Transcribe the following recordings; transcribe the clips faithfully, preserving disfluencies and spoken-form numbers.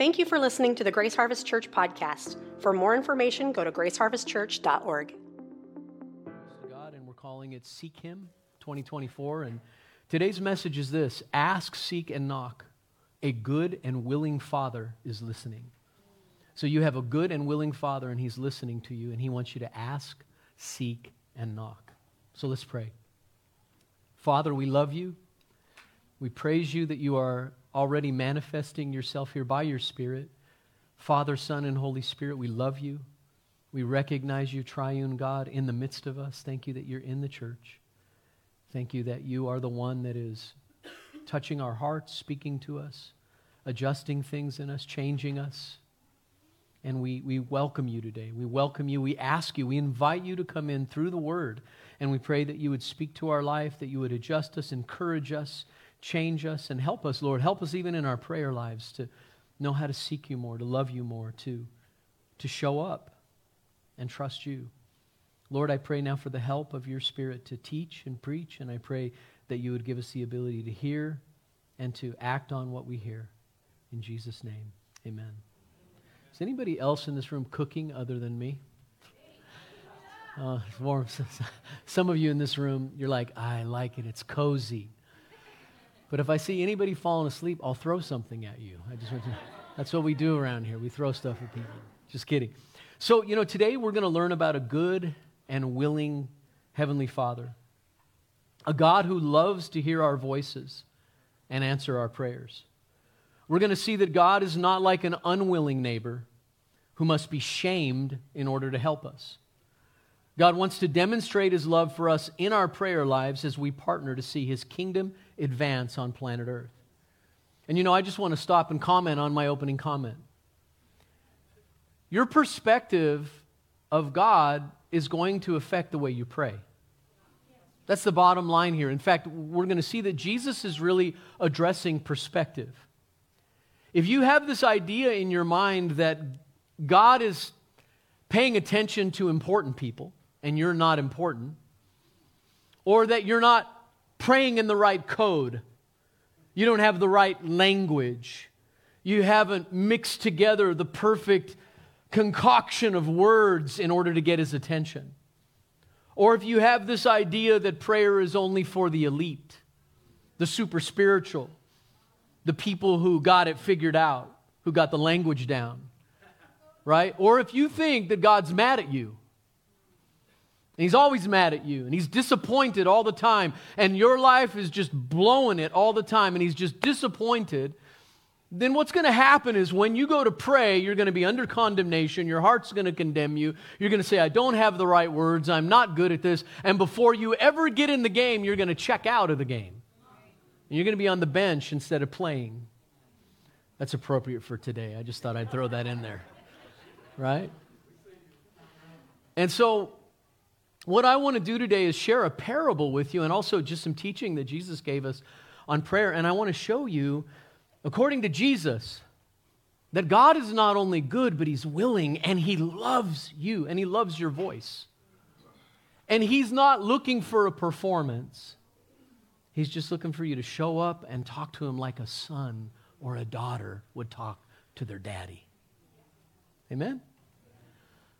Thank you for listening to the Grace Harvest Church podcast. For more information, go to grace harvest church dot org. God, and we're calling it Seek Him twenty twenty-four. And today's message is this: ask, seek, and knock. A good and willing Father is listening. So you have a good and willing Father, and He's listening to you, and He wants you to ask, seek, and knock. So let's pray. Father, we love you. We praise you that you are already manifesting yourself here by your Spirit. Father, Son, and Holy Spirit, we love you. We recognize you, triune God, in the midst of us. Thank you that you're in the church. Thank you that you are the one that is touching our hearts, speaking to us, adjusting things in us, changing us. And we, we welcome you today. We welcome you. We ask you. We invite you to come in through the Word. And we pray that you would speak to our life, that you would adjust us, encourage us, change us, and help us, Lord. Help us even in our prayer lives to know how to seek you more, to love you more, to, to show up and trust you. Lord, I pray now for the help of your Spirit to teach and preach. And I pray that you would give us the ability to hear and to act on what we hear. In Jesus' name, amen. Is anybody else in this room cooking other than me? Uh, it's warm. Some of you in this room, you're like, I like it. It's cozy. But if I see anybody falling asleep, I'll throw something at you. I just want to, that's what we do around here. We throw stuff at people. Just kidding. So, you know, today we're going to learn about a good and willing Heavenly Father, a God who loves to hear our voices and answer our prayers. We're going to see that God is not like an unwilling neighbor who must be shamed in order to help us. God wants to demonstrate His love for us in our prayer lives as we partner to see His kingdom advance on planet Earth. And you know, I just want to stop and comment on my opening comment. Your perspective of God is going to affect the way you pray. That's the bottom line here. In fact, we're going to see that Jesus is really addressing perspective. If you have this idea in your mind that God is paying attention to important people and you're not important, or that you're not praying in the right code, you don't have the right language, you haven't mixed together the perfect concoction of words in order to get His attention, or if you have this idea that prayer is only for the elite, the super spiritual, the people who got it figured out, who got the language down, right? Or if you think that God's mad at you, and He's always mad at you, and He's disappointed all the time, and your life is just blowing it all the time, and He's just disappointed, then what's going to happen is when you go to pray, you're going to be under condemnation, your heart's going to condemn you, you're going to say, I don't have the right words, I'm not good at this, and before you ever get in the game, you're going to check out of the game. And you're going to be on the bench instead of playing. That's appropriate for today. I just thought I'd throw that in there, right? And so what I want to do today is share a parable with you and also just some teaching that Jesus gave us on prayer. And I want to show you, according to Jesus, that God is not only good, but He's willing, and He loves you, and He loves your voice. And He's not looking for a performance. He's just looking for you to show up and talk to Him like a son or a daughter would talk to their daddy. Amen?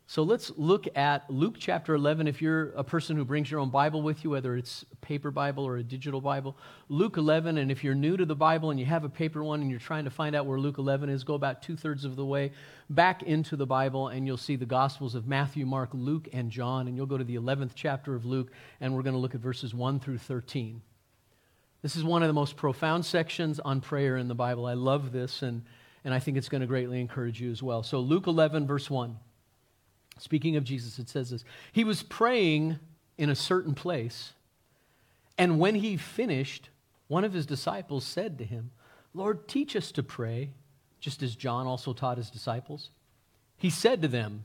So let's look at Luke chapter eleven. If you're a person who brings your own Bible with you, whether it's a paper Bible or a digital Bible, Luke eleven, and if you're new to the Bible and you have a paper one and you're trying to find out where Luke eleven is, go about two-thirds of the way back into the Bible, and you'll see the Gospels of Matthew, Mark, Luke, and John, and you'll go to the eleventh chapter of Luke, and we're going to look at verses one through thirteen. This is one of the most profound sections on prayer in the Bible. I love this, and, and I think it's going to greatly encourage you as well. So Luke eleven, verse one, speaking of Jesus, it says this: He was praying in a certain place, and when He finished, one of His disciples said to Him, Lord, teach us to pray, just as John also taught his disciples. He said to them,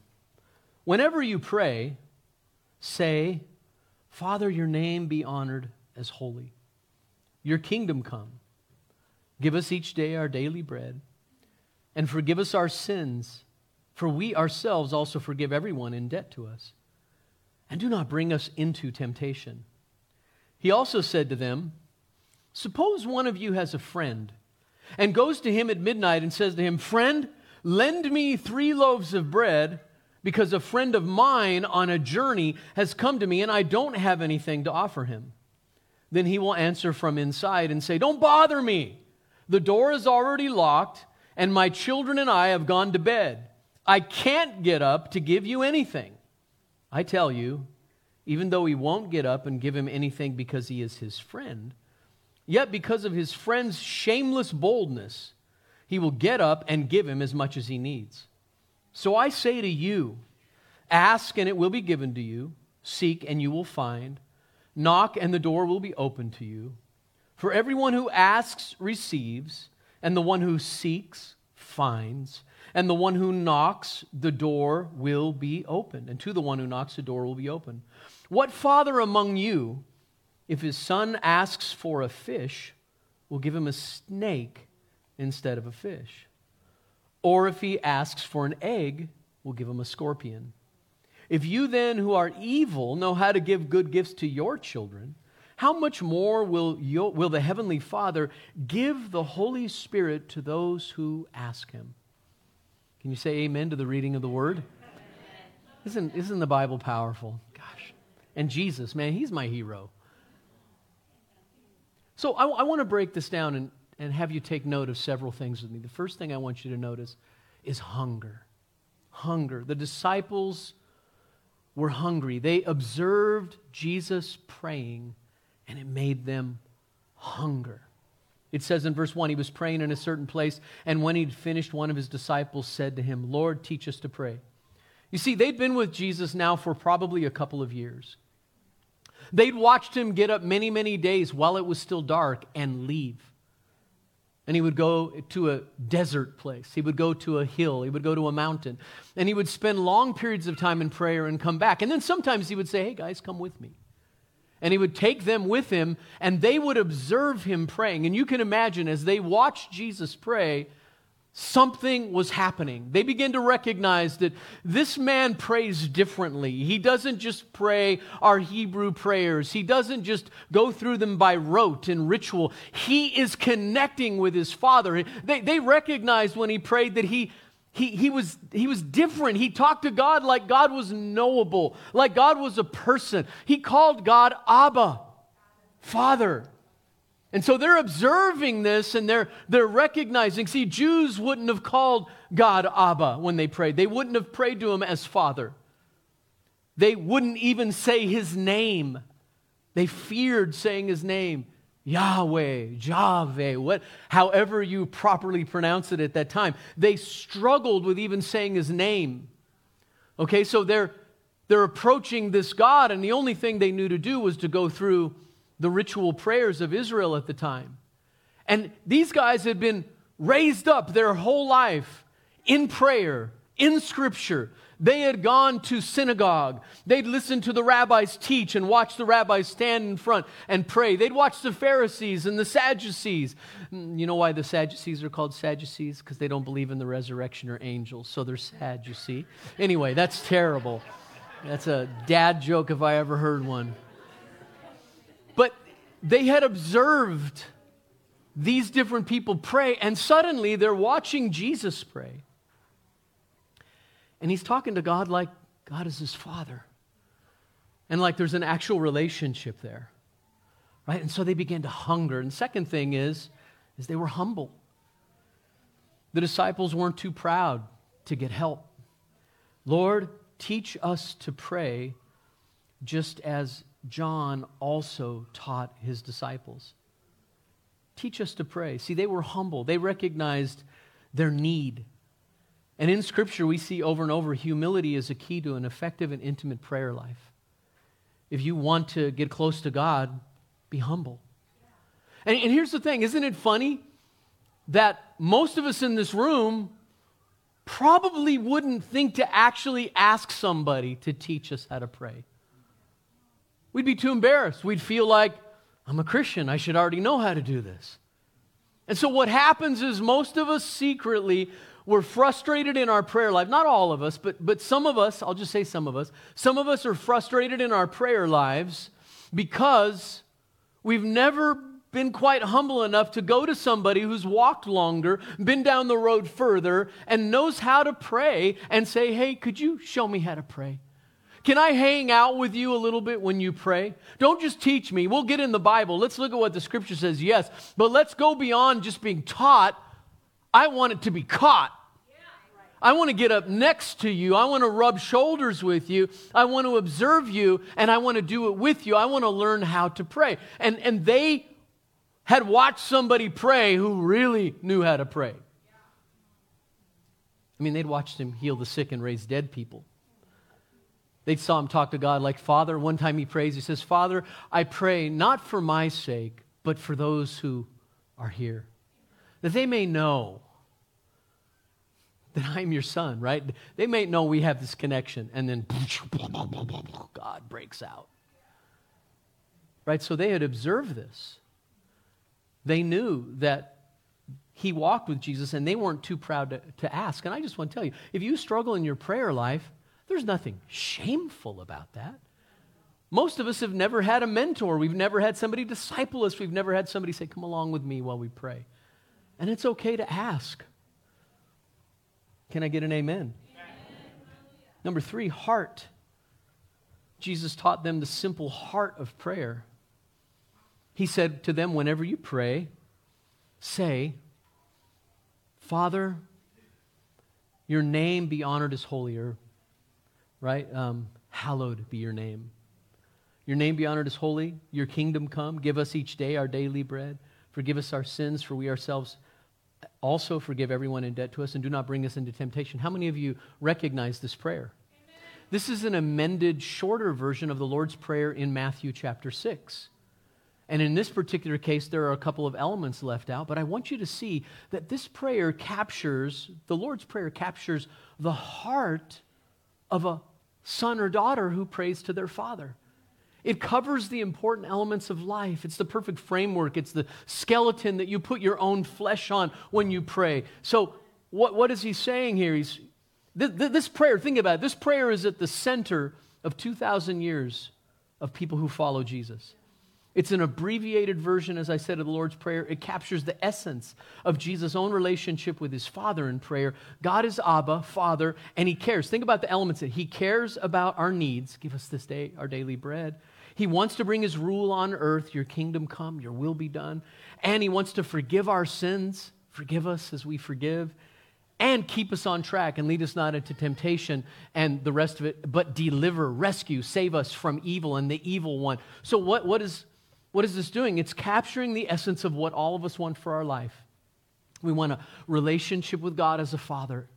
whenever you pray, say, Father, your name be honored as holy. Your kingdom come. Give us each day our daily bread, and forgive us our sins, for we ourselves also forgive everyone in debt to us. And do not bring us into temptation. He also said to them, suppose one of you has a friend, and goes to him at midnight and says to him, "Friend, lend me three loaves of bread, because a friend of mine on a journey has come to me and I don't have anything to offer him." Then he will answer from inside and say, "Don't bother me. The door is already locked and my children and I have gone to bed. I can't get up to give you anything." I tell you, even though he won't get up and give him anything because he is his friend, yet because of his friend's shameless boldness, he will get up and give him as much as he needs. So I say to you, ask and it will be given to you, seek and you will find, knock and the door will be opened to you. For everyone who asks receives, and the one who seeks finds, and the one who knocks, the door will be opened. And to the one who knocks, the door will be opened. What father among you, if his son asks for a fish, will give him a snake instead of a fish? Or if he asks for an egg, will give him a scorpion? If you then, who are evil, know how to give good gifts to your children, how much more will your, will the Heavenly Father give the Holy Spirit to those who ask Him? Can you say amen to the reading of the Word? Isn't, isn't the Bible powerful? Gosh. And Jesus, man, He's my hero. So I, I want to break this down and, and have you take note of several things with me. The first thing I want you to notice is hunger. Hunger. The disciples were hungry. They observed Jesus praying, and it made them hunger. It says in verse one, he was praying in a certain place, and when he'd finished, one of his disciples said to him, "Lord, teach us to pray." You see, they'd been with Jesus now for probably a couple of years. They'd watched him get up many, many days while it was still dark and leave. And he would go to a desert place. He would go to a hill. He would go to a mountain. And he would spend long periods of time in prayer and come back. And then sometimes he would say, "Hey guys, come with me." And he would take them with him, and they would observe him praying. And you can imagine, as they watched Jesus pray, something was happening. They began to recognize that this man prays differently. He doesn't just pray our Hebrew prayers. He doesn't just go through them by rote and ritual. He is connecting with his Father. They, they recognized when he prayed that he He, he, was, he was different. He talked to God like God was knowable, like God was a person. He called God Abba, Father. And so they're observing this and they're, they're recognizing. See, Jews wouldn't have called God Abba when they prayed. They wouldn't have prayed to Him as Father. They wouldn't even say His name. They feared saying His name. Yahweh, Javeh, what, however you properly pronounce it at that time. They struggled with even saying His name. Okay, so they're, they're approaching this God, and the only thing they knew to do was to go through the ritual prayers of Israel at the time. And these guys had been raised up their whole life in prayer, in Scripture. They had gone to synagogue. They'd listened to the rabbis teach and watched the rabbis stand in front and pray. They'd watched the Pharisees and the Sadducees. You know why the Sadducees are called Sadducees? Because they don't believe in the resurrection or angels, so they're sad, you see. Anyway, that's terrible. That's a dad joke if I ever heard one. But they had observed these different people pray, and suddenly they're watching Jesus pray. And he's talking to God like God is his Father. And like there's an actual relationship there. Right? And so they began to hunger. And the second thing is, is they were humble. The disciples weren't too proud to get help. "Lord, teach us to pray, just as John also taught his disciples." Teach us to pray. See, they were humble. They recognized their need. And in Scripture, we see over and over, humility is a key to an effective and intimate prayer life. If you want to get close to God, be humble. And, and here's the thing, isn't it funny that most of us in this room probably wouldn't think to actually ask somebody to teach us how to pray? We'd be too embarrassed. We'd feel like, I'm a Christian, I should already know how to do this. And so what happens is most of us secretly, we're frustrated in our prayer life. Not all of us, but, but some of us, I'll just say some of us, some of us are frustrated in our prayer lives because we've never been quite humble enough to go to somebody who's walked longer, been down the road further, and knows how to pray and say, hey, could you show me how to pray? Can I hang out with you a little bit when you pray? Don't just teach me. We'll get in the Bible. Let's look at what the Scripture says, yes. But let's go beyond just being taught. I want it to be caught. I want to get up next to you. I want to rub shoulders with you. I want to observe you, and I want to do it with you. I want to learn how to pray. And, and they had watched somebody pray who really knew how to pray. I mean, they'd watched him heal the sick and raise dead people. They saw him talk to God like, Father, one time he prays, he says, Father, I pray not for my sake, but for those who are here, that they may know that I'm your son, right? They may know we have this connection, and then God breaks out. Right? So they had observed this. They knew that he walked with Jesus, and they weren't too proud to, to ask. And I just want to tell you, if you struggle in your prayer life, there's nothing shameful about that. Most of us have never had a mentor. We've never had somebody disciple us. We've never had somebody say, come along with me while we pray. And it's okay to ask. Can I get an amen? Amen? Number three, heart. Jesus taught them the simple heart of prayer. He said to them, whenever you pray, say, Father, your name be honored as holier, right? Um, hallowed be your name. Your name be honored as holy. Your kingdom come. Give us each day our daily bread. Forgive us our sins, for we ourselves also forgive everyone in debt to us, and do not bring us into temptation. How many of you recognize this prayer? Amen. This is an amended, shorter version of the Lord's Prayer in Matthew chapter six. And in this particular case, there are a couple of elements left out, but I want you to see that this prayer captures, the Lord's Prayer captures the heart of a son or daughter who prays to their father. It covers the important elements of life. It's the perfect framework. It's the skeleton that you put your own flesh on when you pray. So what, what is he saying here? He's, th- th- this prayer, think about it. This prayer is at the center of two thousand years of people who follow Jesus. It's an abbreviated version, as I said, of the Lord's Prayer. It captures the essence of Jesus' own relationship with his Father in prayer. God is Abba, Father, and he cares. Think about the elements that he cares about our needs. Give us this day our daily bread. He wants to bring his rule on earth, your kingdom come, your will be done. And he wants to forgive our sins, forgive us as we forgive, and keep us on track and lead us not into temptation and the rest of it, but deliver, rescue, save us from evil and the evil one. So what, what is what is this doing? It's capturing the essence of what all of us want for our life. We want a relationship with God as a father.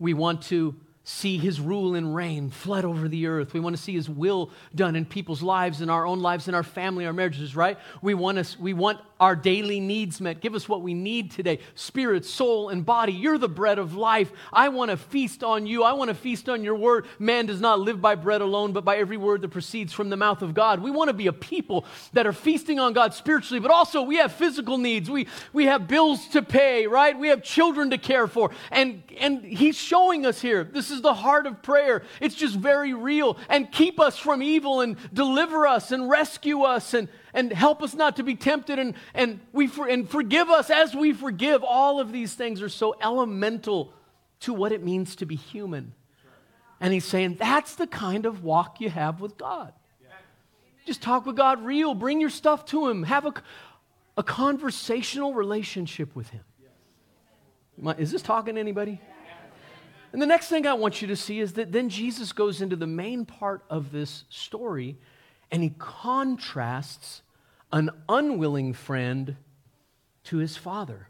We want to see his rule and reign flood over the earth. We want to see his will done in people's lives, in our own lives, in our family, our marriages, right? We want us, we want our daily needs met. Give us what we need today, spirit, soul, and body. You're the bread of life. I want to feast on you. I want to feast on your word. Man does not live by bread alone, but by every word that proceeds from the mouth of God. We want to be a people that are feasting on God spiritually, but also we have physical needs. We we have bills to pay, right? We have children to care for. And, and he's showing us here, this is the heart of prayer. It's just very real. And keep us from evil and deliver us and rescue us and, and help us not to be tempted and, and, we for, and forgive us as we forgive. All of these things are so elemental to what it means to be human. And he's saying that's the kind of walk you have with God. Yeah. Just talk with God real. Bring your stuff to him. Have a, a conversational relationship with him. My, is this talking to anybody? And the next thing I want you to see is that then Jesus goes into the main part of this story, and he contrasts an unwilling friend to his father.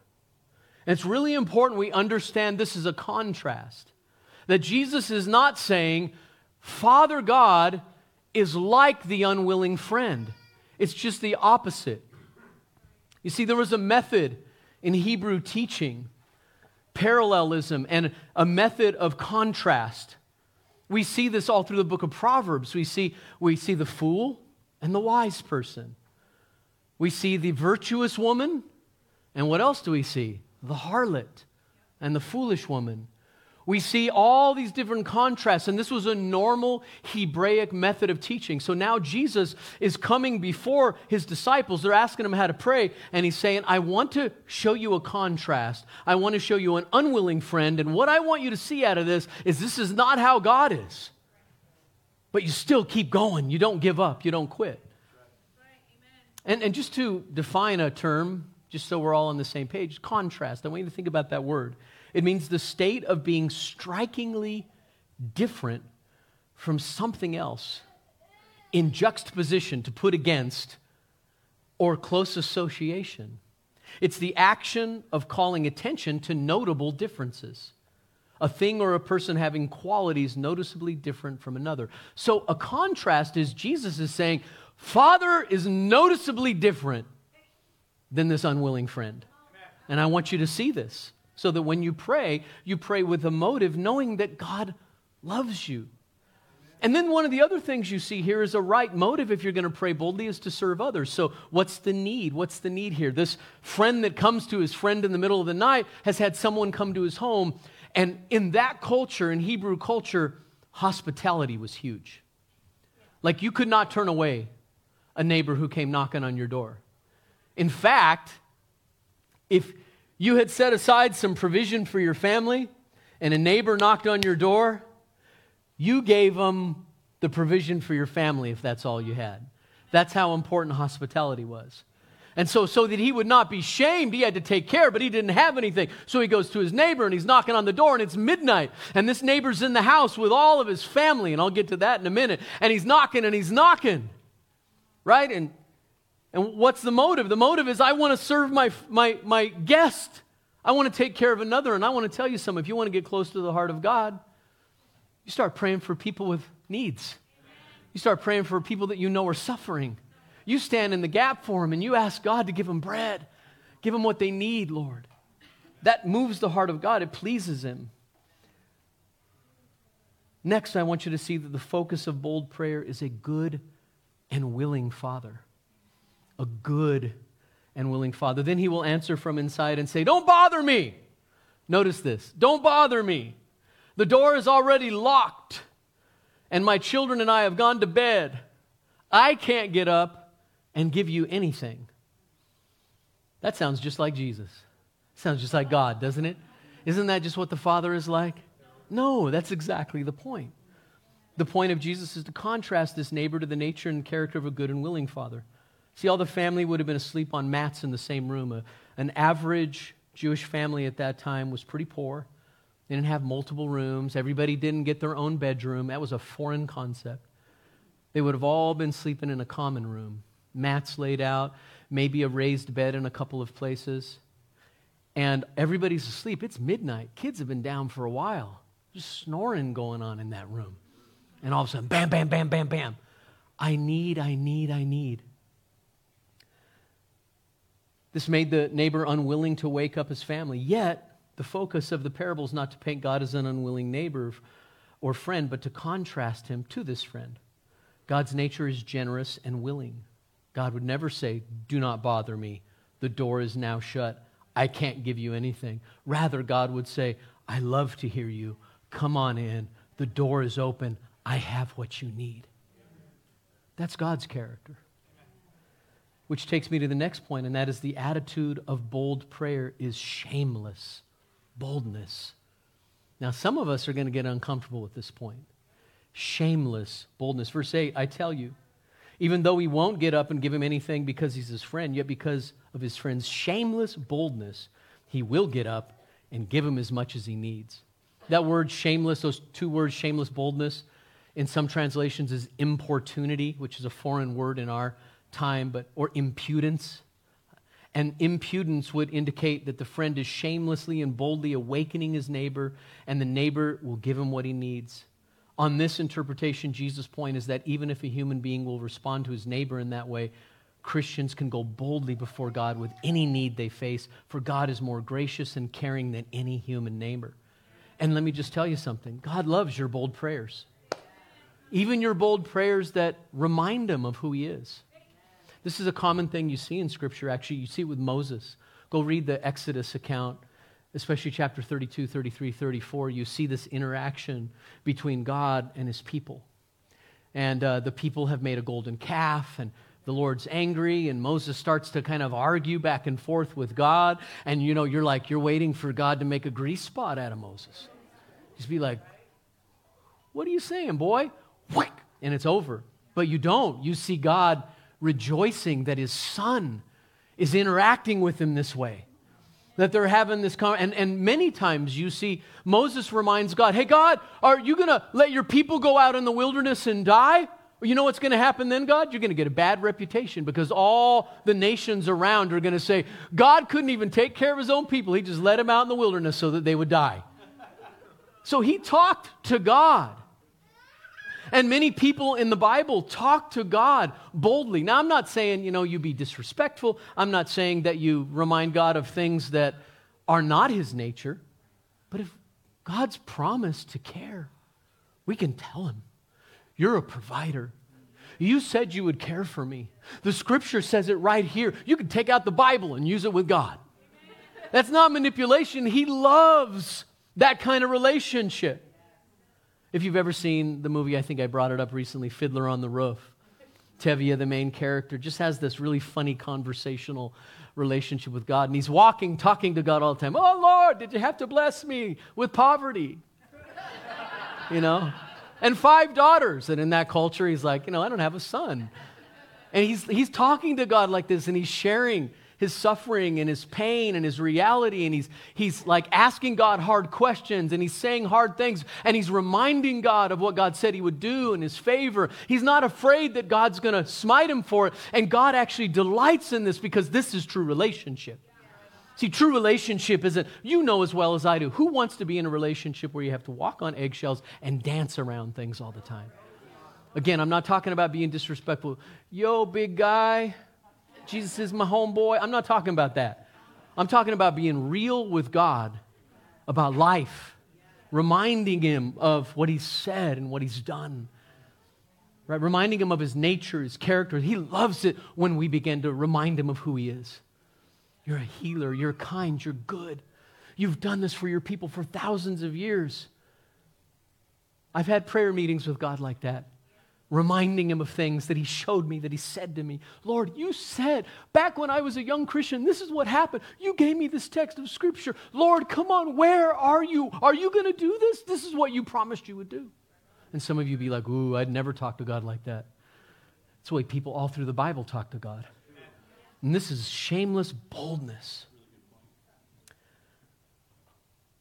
And it's really important we understand this is a contrast, that Jesus is not saying, Father God is like the unwilling friend. It's just the opposite. You see, there was a method in Hebrew teaching, parallelism, and a method of contrast. We see this all through the book of Proverbs. We see, we see the fool and the wise person. We see the virtuous woman, and what else do we see? The harlot and the foolish woman. we see all these different contrasts, and this was a normal Hebraic method of teaching. So now Jesus is coming before his disciples. They're asking him how to pray, and he's saying, I want to show you a contrast. I want to show you an unwilling friend, and what I want you to see out of this is this is not how God is. But you still keep going. You don't give up. You don't quit. And, and just to define a term, just so we're all on the same page, contrast. I want you to think about that word. It means the state of being strikingly different from something else in juxtaposition, to put against, or close association. It's the action of calling attention to notable differences, a thing or a person having qualities noticeably different from another. So a contrast is Jesus is saying, Father is noticeably different than this unwilling friend. And I want you to see this so that when you pray, you pray with a motive knowing that God loves you. And then one of the other things you see here is a right motive if you're going to pray boldly is to serve others. So what's the need? What's the need here? This friend that comes to his friend in the middle of the night has had someone come to his home. And in that culture, in Hebrew culture, hospitality was huge. Like you could not turn away a neighbor who came knocking on your door. In fact, if you had set aside some provision for your family and a neighbor knocked on your door, you gave them the provision for your family if that's all you had. That's how important hospitality was. And so so that he would not be shamed, he had to take care, but he didn't have anything. So he goes to his neighbor and he's knocking on the door and it's midnight. And this neighbor's in the house with all of his family, and I'll get to that in a minute. And he's knocking and he's knocking. Right? And and what's the motive? The motive is I want to serve my, my, my guest. I want to take care of another. And I want to tell you something. If you want to get close to the heart of God, you start praying for people with needs. You start praying for people that you know are suffering. You stand in the gap for them and you ask God to give them bread. Give them what they need, Lord. That moves the heart of God. It pleases him. Next, I want you to see that the focus of bold prayer is a good and willing Father. A good and willing Father. Then he will answer from inside and say, don't bother me. Notice this. Don't bother me. The door is already locked, and my children and I have gone to bed. I can't get up and give you anything. That sounds just like Jesus. Sounds just like God, doesn't it? Isn't that just what the Father is like? No, that's exactly the point. The point of Jesus is to contrast this neighbor to the nature and character of a good and willing father. See, all the family would have been asleep on mats in the same room. A, an average Jewish family at that time was pretty poor. They didn't have multiple rooms. Everybody didn't get their own bedroom. That was a foreign concept. They would have all been sleeping in a common room. Mats laid out, maybe a raised bed in a couple of places. And everybody's asleep. It's midnight. Kids have been down for a while. There's snoring going on in that room. And all of a sudden, bam, bam, bam, bam, bam. I need, I need, I need. This made the neighbor unwilling to wake up his family. Yet, the focus of the parable is not to paint God as an unwilling neighbor or friend, but to contrast him to this friend. God's nature is generous and willing. God would never say, do not bother me. The door is now shut. I can't give you anything. Rather, God would say, I love to hear you. Come on in. The door is open. I have what you need. That's God's character. Which takes me to the next point, and that is the attitude of bold prayer is shameless boldness. Now, some of us are going to get uncomfortable with this point. Shameless boldness. Verse eight, I tell you, even though he won't get up and give him anything because he's his friend, yet because of his friend's shameless boldness, he will get up and give him as much as he needs. That word shameless, those two words, shameless boldness, in some translations is importunity, which is a foreign word in our time, but or impudence. And impudence would indicate that the friend is shamelessly and boldly awakening his neighbor, and the neighbor will give him what he needs. On this interpretation, Jesus' point is that even if a human being will respond to his neighbor in that way, Christians can go boldly before God with any need they face, for God is more gracious and caring than any human neighbor. And let me just tell you something. God loves your bold prayers. Even your bold prayers that remind him of who he is. This is a common thing you see in Scripture, actually. You see it with Moses. Go read the Exodus account especially chapter thirty-two, thirty-three, thirty-four, you see this interaction between God and his people. And uh, the people have made a golden calf, and the Lord's angry, and Moses starts to kind of argue back and forth with God. And, you know, you're like, you're waiting for God to make a grease spot out of Moses. Just be like, what are you saying, boy? Whack! And it's over. But you don't. You see God rejoicing that his son is interacting with him this way. That they're having this con- and, and many times you see Moses reminds God, hey, God, are you going to let your people go out in the wilderness and die? Or you know what's going to happen then, God? You're going to get a bad reputation because all the nations around are going to say, God couldn't even take care of his own people. He just let them out in the wilderness so that they would die. So he talked to God. And many people in the Bible talk to God boldly. Now, I'm not saying, you know, you be disrespectful. I'm not saying that you remind God of things that are not his nature. But if God's promised to care, we can tell him, you're a provider. You said you would care for me. The scripture says it right here. You can take out the Bible and use it with God. That's not manipulation. He loves that kind of relationship. If you've ever seen the movie, I think I brought it up recently, Fiddler on the Roof. Tevye, the main character, just has this really funny conversational relationship with God. And he's walking, talking to God all the time. Oh, Lord, did you have to bless me with poverty? You know? And five daughters. And in that culture, he's like, you know, I don't have a son. And he's he's talking to God like this, and he's sharing his suffering and his pain and his reality, and he's he's like asking God hard questions, and he's saying hard things, and he's reminding God of what God said he would do in his favor. He's not afraid that God's going to smite him for it, and God actually delights in this because this is true relationship. See, true relationship isn't, you know as well as I do, who wants to be in a relationship where you have to walk on eggshells and dance around things all the time? Again, I'm not talking about being disrespectful. Yo, big guy, Jesus is my homeboy. I'm not talking about that. I'm talking about being real with God about life, reminding him of what he's said and what he's done, right? Reminding him of his nature, his character. He loves it when we begin to remind him of who he is. You're a healer. You're kind. You're good. You've done this for your people for thousands of years. I've had prayer meetings with God like that, reminding him of things that he showed me, that he said to me. Lord, you said, back when I was a young Christian, this is what happened. You gave me this text of scripture. Lord, come on, where are you? Are you going to do this? This is what you promised you would do. And some of you be like, ooh, I'd never talk to God like that. It's the way people all through the Bible talk to God. And this is shameless boldness.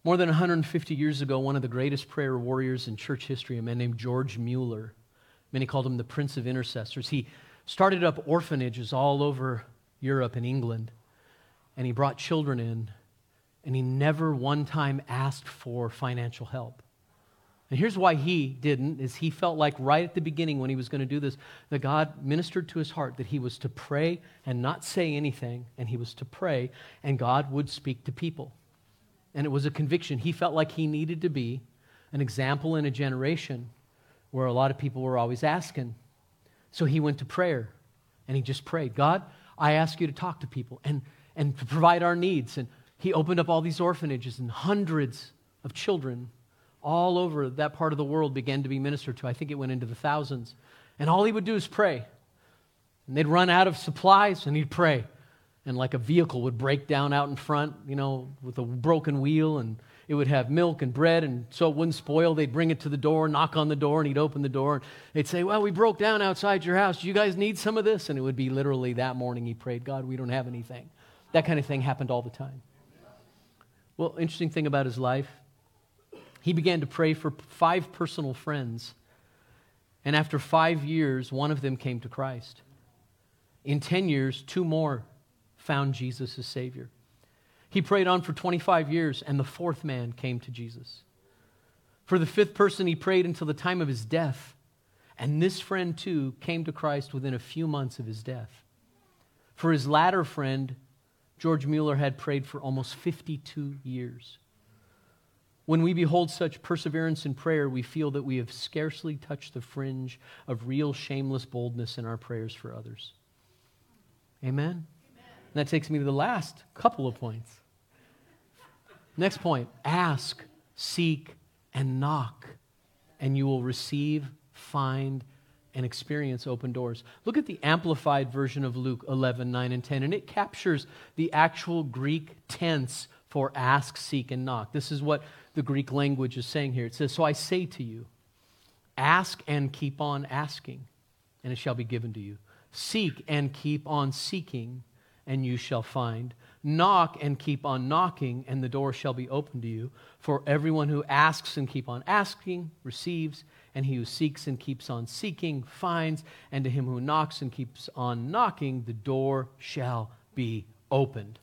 More than one hundred fifty years ago, one of the greatest prayer warriors in church history, a man named George Mueller, many called him the Prince of Intercessors. He started up orphanages all over Europe and England, and he brought children in, and he never one time asked for financial help. And here's why he didn't, is he felt like right at the beginning when he was going to do this, that God ministered to his heart that he was to pray and not say anything, and he was to pray, and God would speak to people. And it was a conviction. He felt like he needed to be an example in a generation where a lot of people were always asking. So he went to prayer, and he just prayed, God, I ask you to talk to people and, and to provide our needs. And he opened up all these orphanages, and hundreds of children all over that part of the world began to be ministered to. I think it went into the thousands. And all he would do is pray. And they'd run out of supplies, and he'd pray. And like a vehicle would break down out in front, you know, with a broken wheel, and it would have milk and bread, and so it wouldn't spoil. They'd bring it to the door, knock on the door, and he'd open the door. And they'd say, well, we broke down outside your house. Do you guys need some of this? And it would be literally that morning he prayed, God, we don't have anything. That kind of thing happened all the time. Well, interesting thing about his life, he began to pray for five personal friends. And after five years, one of them came to Christ. In ten years, two more found Jesus as Savior. He prayed on for twenty-five years, and the fourth man came to Jesus. For the fifth person, he prayed until the time of his death, and this friend, too, came to Christ within a few months of his death. For his latter friend, George Mueller had prayed for almost fifty-two years. When we behold such perseverance in prayer, we feel that we have scarcely touched the fringe of real shameless boldness in our prayers for others. Amen? Amen. And that takes me to the last couple of points. Next point, ask, seek, and knock, and you will receive, find, and experience open doors. Look at the amplified version of Luke eleven, nine, and ten, and it captures the actual Greek tense for ask, seek, and knock. This is what the Greek language is saying here. It says, so I say to you, ask and keep on asking, and it shall be given to you. Seek and keep on seeking, and you shall find. Knock and keep on knocking, and the door shall be opened to you. For everyone who asks and keep on asking receives, and he who seeks and keeps on seeking finds, and to him who knocks and keeps on knocking, the door shall be opened.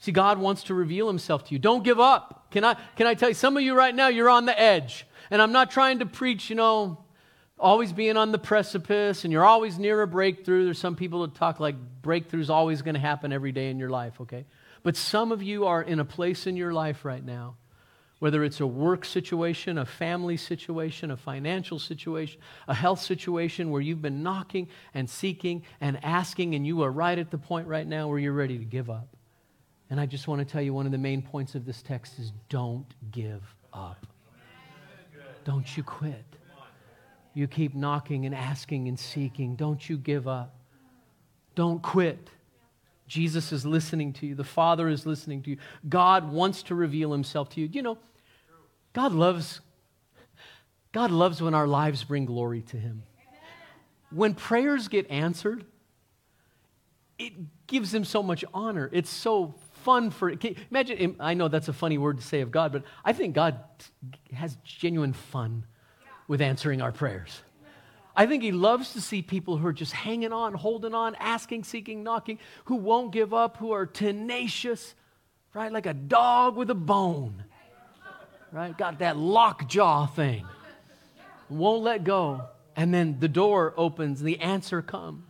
See, God wants to reveal himself to you. Don't give up. Can I, can I tell you, some of you right now, you're on the edge. And I'm not trying to preach, you know, always being on the precipice, and you're always near a breakthrough. There's some people that talk like breakthrough's always going to happen every day in your life, okay? But some of you are in a place in your life right now, whether it's a work situation, a family situation, a financial situation, a health situation, where you've been knocking and seeking and asking, and you are right at the point right now where you're ready to give up. And I just want to tell you, one of the main points of this text is don't give up. Don't you quit. You keep knocking and asking and seeking. Don't you give up. Don't quit. Jesus is listening to you. The Father is listening to you. God wants to reveal himself to you. You know, God loves, God loves when our lives bring glory to him. When prayers get answered, it gives him so much honor. It's so fun for it. Imagine, I know that's a funny word to say of God, but I think God has genuine fun with answering our prayers. I think he loves to see people who are just hanging on, holding on, asking, seeking, knocking, who won't give up, who are tenacious, right? Like a dog with a bone, right? Got that lockjaw thing. Won't let go. And then the door opens, the answer comes.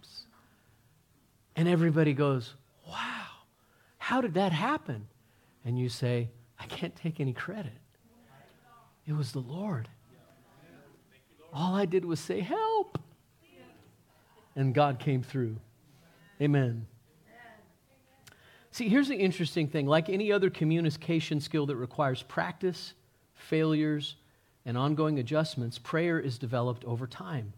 And everybody goes, wow, how did that happen? And you say, I can't take any credit. It was the Lord. All I did was say, help. And God came through. Amen. See, here's the interesting thing. Like any other communication skill that requires practice, failures, and ongoing adjustments, prayer is developed over time.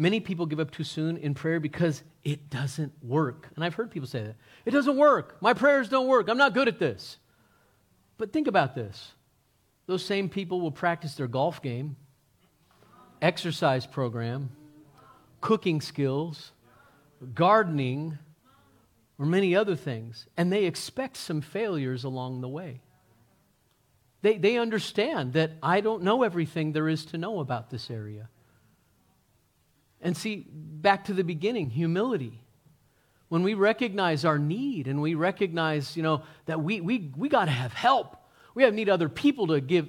Many people give up too soon in prayer because it doesn't work. And I've heard people say that. It doesn't work. My prayers don't work. I'm not good at this. But think about this. Those same people will practice their golf game, exercise program, cooking skills, gardening, or many other things. And they expect some failures along the way. They they understand that I don't know everything there is to know about this area. And see, back to the beginning, humility. When we recognize our need and we recognize, you know, that we we we got to have help. We have need other people to give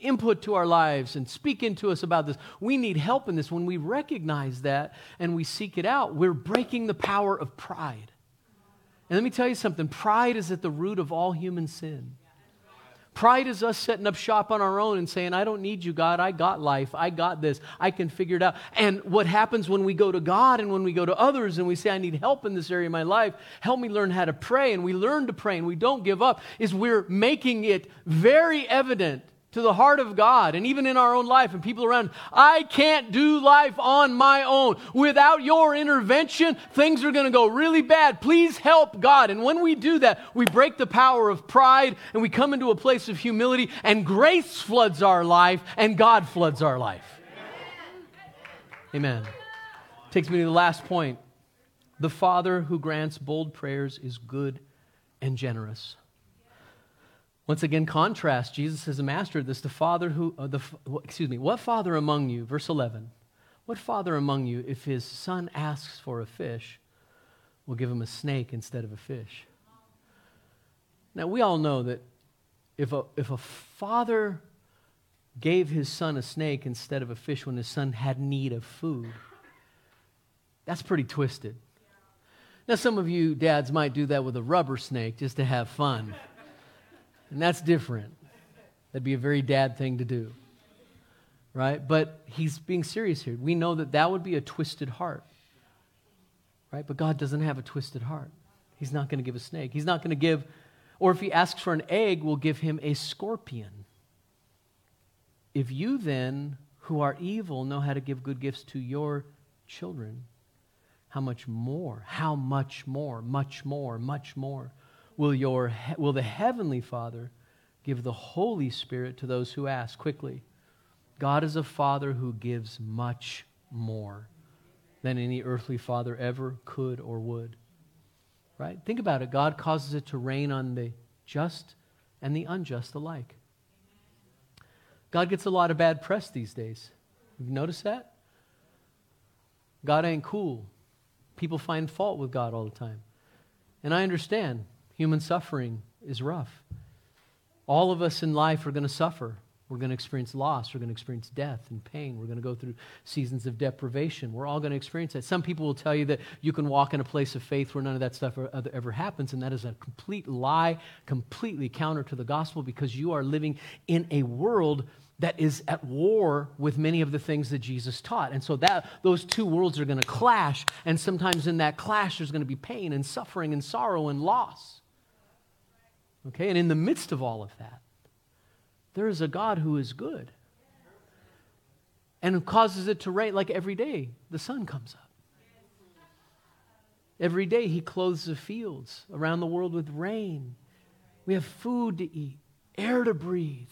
input to our lives and speak into us about this. We need help in this. When we recognize that and we seek it out, we're breaking the power of pride. And let me tell you something, pride is at the root of all human sin. Pride is us setting up shop on our own and saying, I don't need you, God. I got life. I got this. I can figure it out. And what happens when we go to God and when we go to others and we say, I need help in this area of my life. Help me learn how to pray. And we learn to pray and we don't give up, is we're making it very evident to the heart of God, and even in our own life and people around, I can't do life on my own. Without your intervention, things are going to go really bad. Please help, God. And when we do that, we break the power of pride and we come into a place of humility, and grace floods our life and God floods our life. Amen. Amen. Takes me to the last point. The Father who grants bold prayers is good and generous. Once again, contrast. Jesus is a master of this. The father who, uh, the excuse me, what father among you, verse eleven, what father among you, if his son asks for a fish, will give him a snake instead of a fish? Now, we all know that if a, if a father gave his son a snake instead of a fish when his son had need of food, that's pretty twisted. Now, some of you dads might do that with a rubber snake just to have fun. And that's different. That'd be a very dad thing to do, right? But he's being serious here. We know that that would be a twisted heart, right? But God doesn't have a twisted heart. He's not going to give a snake. He's not going to give Or if he asks for an egg, we'll give him a scorpion. If you then, who are evil, know how to give good gifts to your children, how much more, how much more, much more, much more will your will the Heavenly Father give the Holy Spirit to those who ask? Quickly, God is a Father who gives much more than any earthly father ever could or would. Right? Think about it. God causes it to rain on the just and the unjust alike. God gets a lot of bad press these days. You notice that? God ain't cool. People find fault with God all the time. And I understand human suffering is rough. All of us in life are going to suffer. We're going to experience loss. We're going to experience death and pain. We're going to go through seasons of deprivation. We're all going to experience that. Some people will tell you that you can walk in a place of faith where none of that stuff ever happens, and that is a complete lie, completely counter to the gospel, because you are living in a world that is at war with many of the things that Jesus taught. And so that those two worlds are going to clash, and sometimes in that clash there's going to be pain and suffering and sorrow and loss. Okay, and in the midst of all of that, there is a God who is good and who causes it to rain. Like every day, the sun comes up. Every day, he clothes the fields around the world with rain. We have food to eat, air to breathe.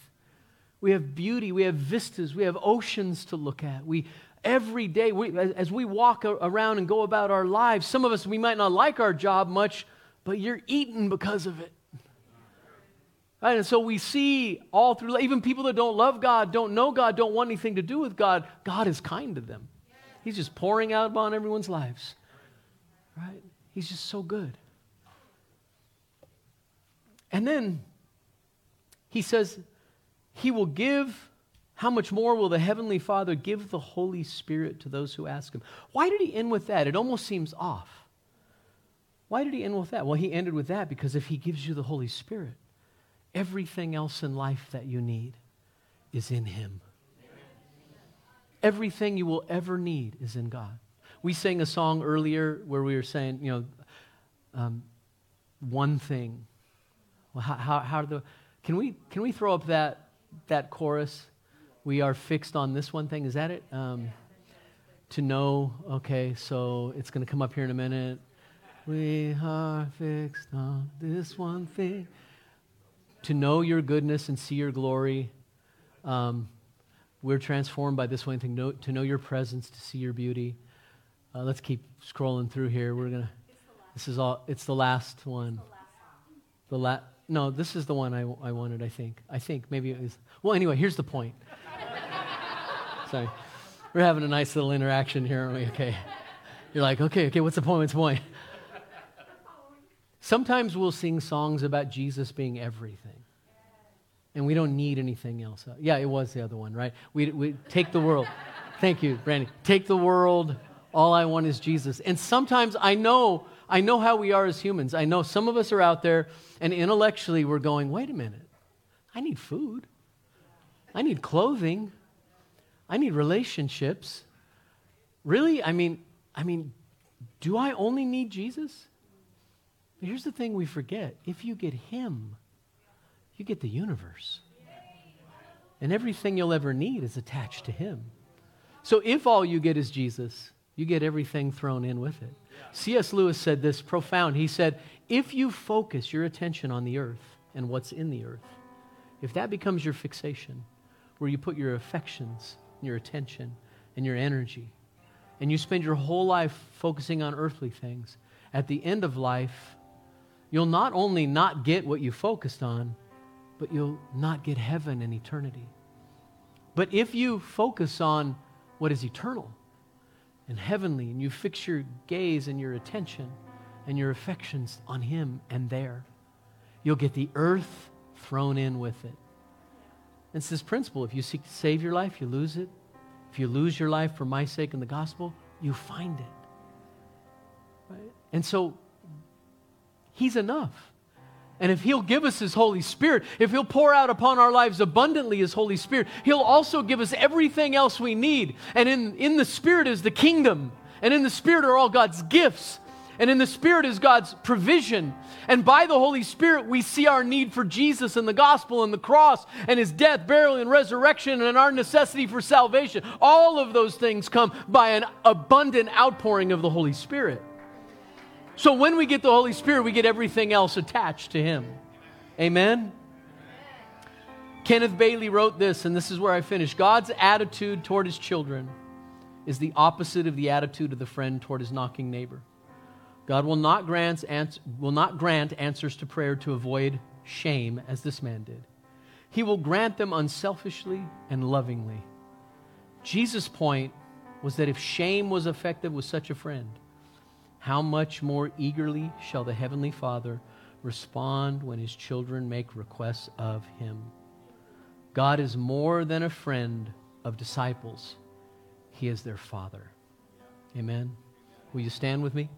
We have beauty. We have vistas. We have oceans to look at. We every day, we, as we walk around and go about our lives, some of us, we might not like our job much, but you're eating because of it. Right? And so we see all through, even people that don't love God, don't know God, don't want anything to do with God, God is kind to them. He's just pouring out on everyone's lives. Right? He's just so good. And then he says, he will give, how much more will the Heavenly Father give the Holy Spirit to those who ask him? Why did he end with that? It almost seems off. Why did he end with that? Well, he ended with that because if he gives you the Holy Spirit, everything else in life that you need is in him. Everything you will ever need is in God. We sang a song earlier where we were saying, you know, um, one thing. Well, how, how, how do the, can we can we throw up that that chorus? We are fixed on this one thing. Is that it? Um, to know. Okay, so it's going to come up here in a minute. We are fixed on this one thing. To know your goodness and see your glory. Um, we're transformed by this one thing, no, to know your presence, to see your beauty. Uh, let's keep scrolling through here. We're going to, this is all, it's the last one. The last, no, this is the one I, I wanted, I think. I think maybe it was, well, anyway, here's the point. Sorry. We're having a nice little interaction here, aren't we? Okay. You're like, okay, okay, what's the point? What's the point? Sometimes we'll sing songs about Jesus being everything, and we don't need anything else. Yeah, it was the other one, right? We, we take the world. Thank you, Brandy. Take the world. All I want is Jesus. And sometimes I know, I know how we are as humans. I know some of us are out there, and intellectually we're going, wait a minute. I need food. I need clothing. I need relationships. Really? I mean, I mean, do I only need Jesus? Here's the thing we forget. If you get him, you get the universe. And everything you'll ever need is attached to him. So if all you get is Jesus, you get everything thrown in with it. C S Lewis said this profound. He said, if you focus your attention on the earth and what's in the earth, if that becomes your fixation, where you put your affections, your attention, and your energy, and you spend your whole life focusing on earthly things, at the end of life, you'll not only not get what you focused on, but you'll not get heaven in eternity. But if you focus on what is eternal and heavenly, and you fix your gaze and your attention and your affections on him and there, you'll get the earth thrown in with it. It's this principle. If you seek to save your life, you lose it. If you lose your life for my sake and the gospel, you find it. Right? And so he's enough. And if he'll give us his Holy Spirit, if he'll pour out upon our lives abundantly his Holy Spirit, he'll also give us everything else we need. And in, in the Spirit is the kingdom. And in the Spirit are all God's gifts. And in the Spirit is God's provision. And by the Holy Spirit, we see our need for Jesus and the gospel and the cross and his death, burial, and resurrection and our necessity for salvation. All of those things come by an abundant outpouring of the Holy Spirit. So when we get the Holy Spirit, we get everything else attached to him. Amen? Amen. Kenneth Bailey wrote this, and this is where I finish. God's attitude toward his children is the opposite of the attitude of the friend toward his knocking neighbor. God will not grant ans- will not grant answers to prayer to avoid shame, as this man did. He will grant them unselfishly and lovingly. Jesus' point was that if shame was effective with such a friend, how much more eagerly shall the Heavenly Father respond when his children make requests of him? God is more than a friend of disciples. He is their Father. Amen. Will you stand with me?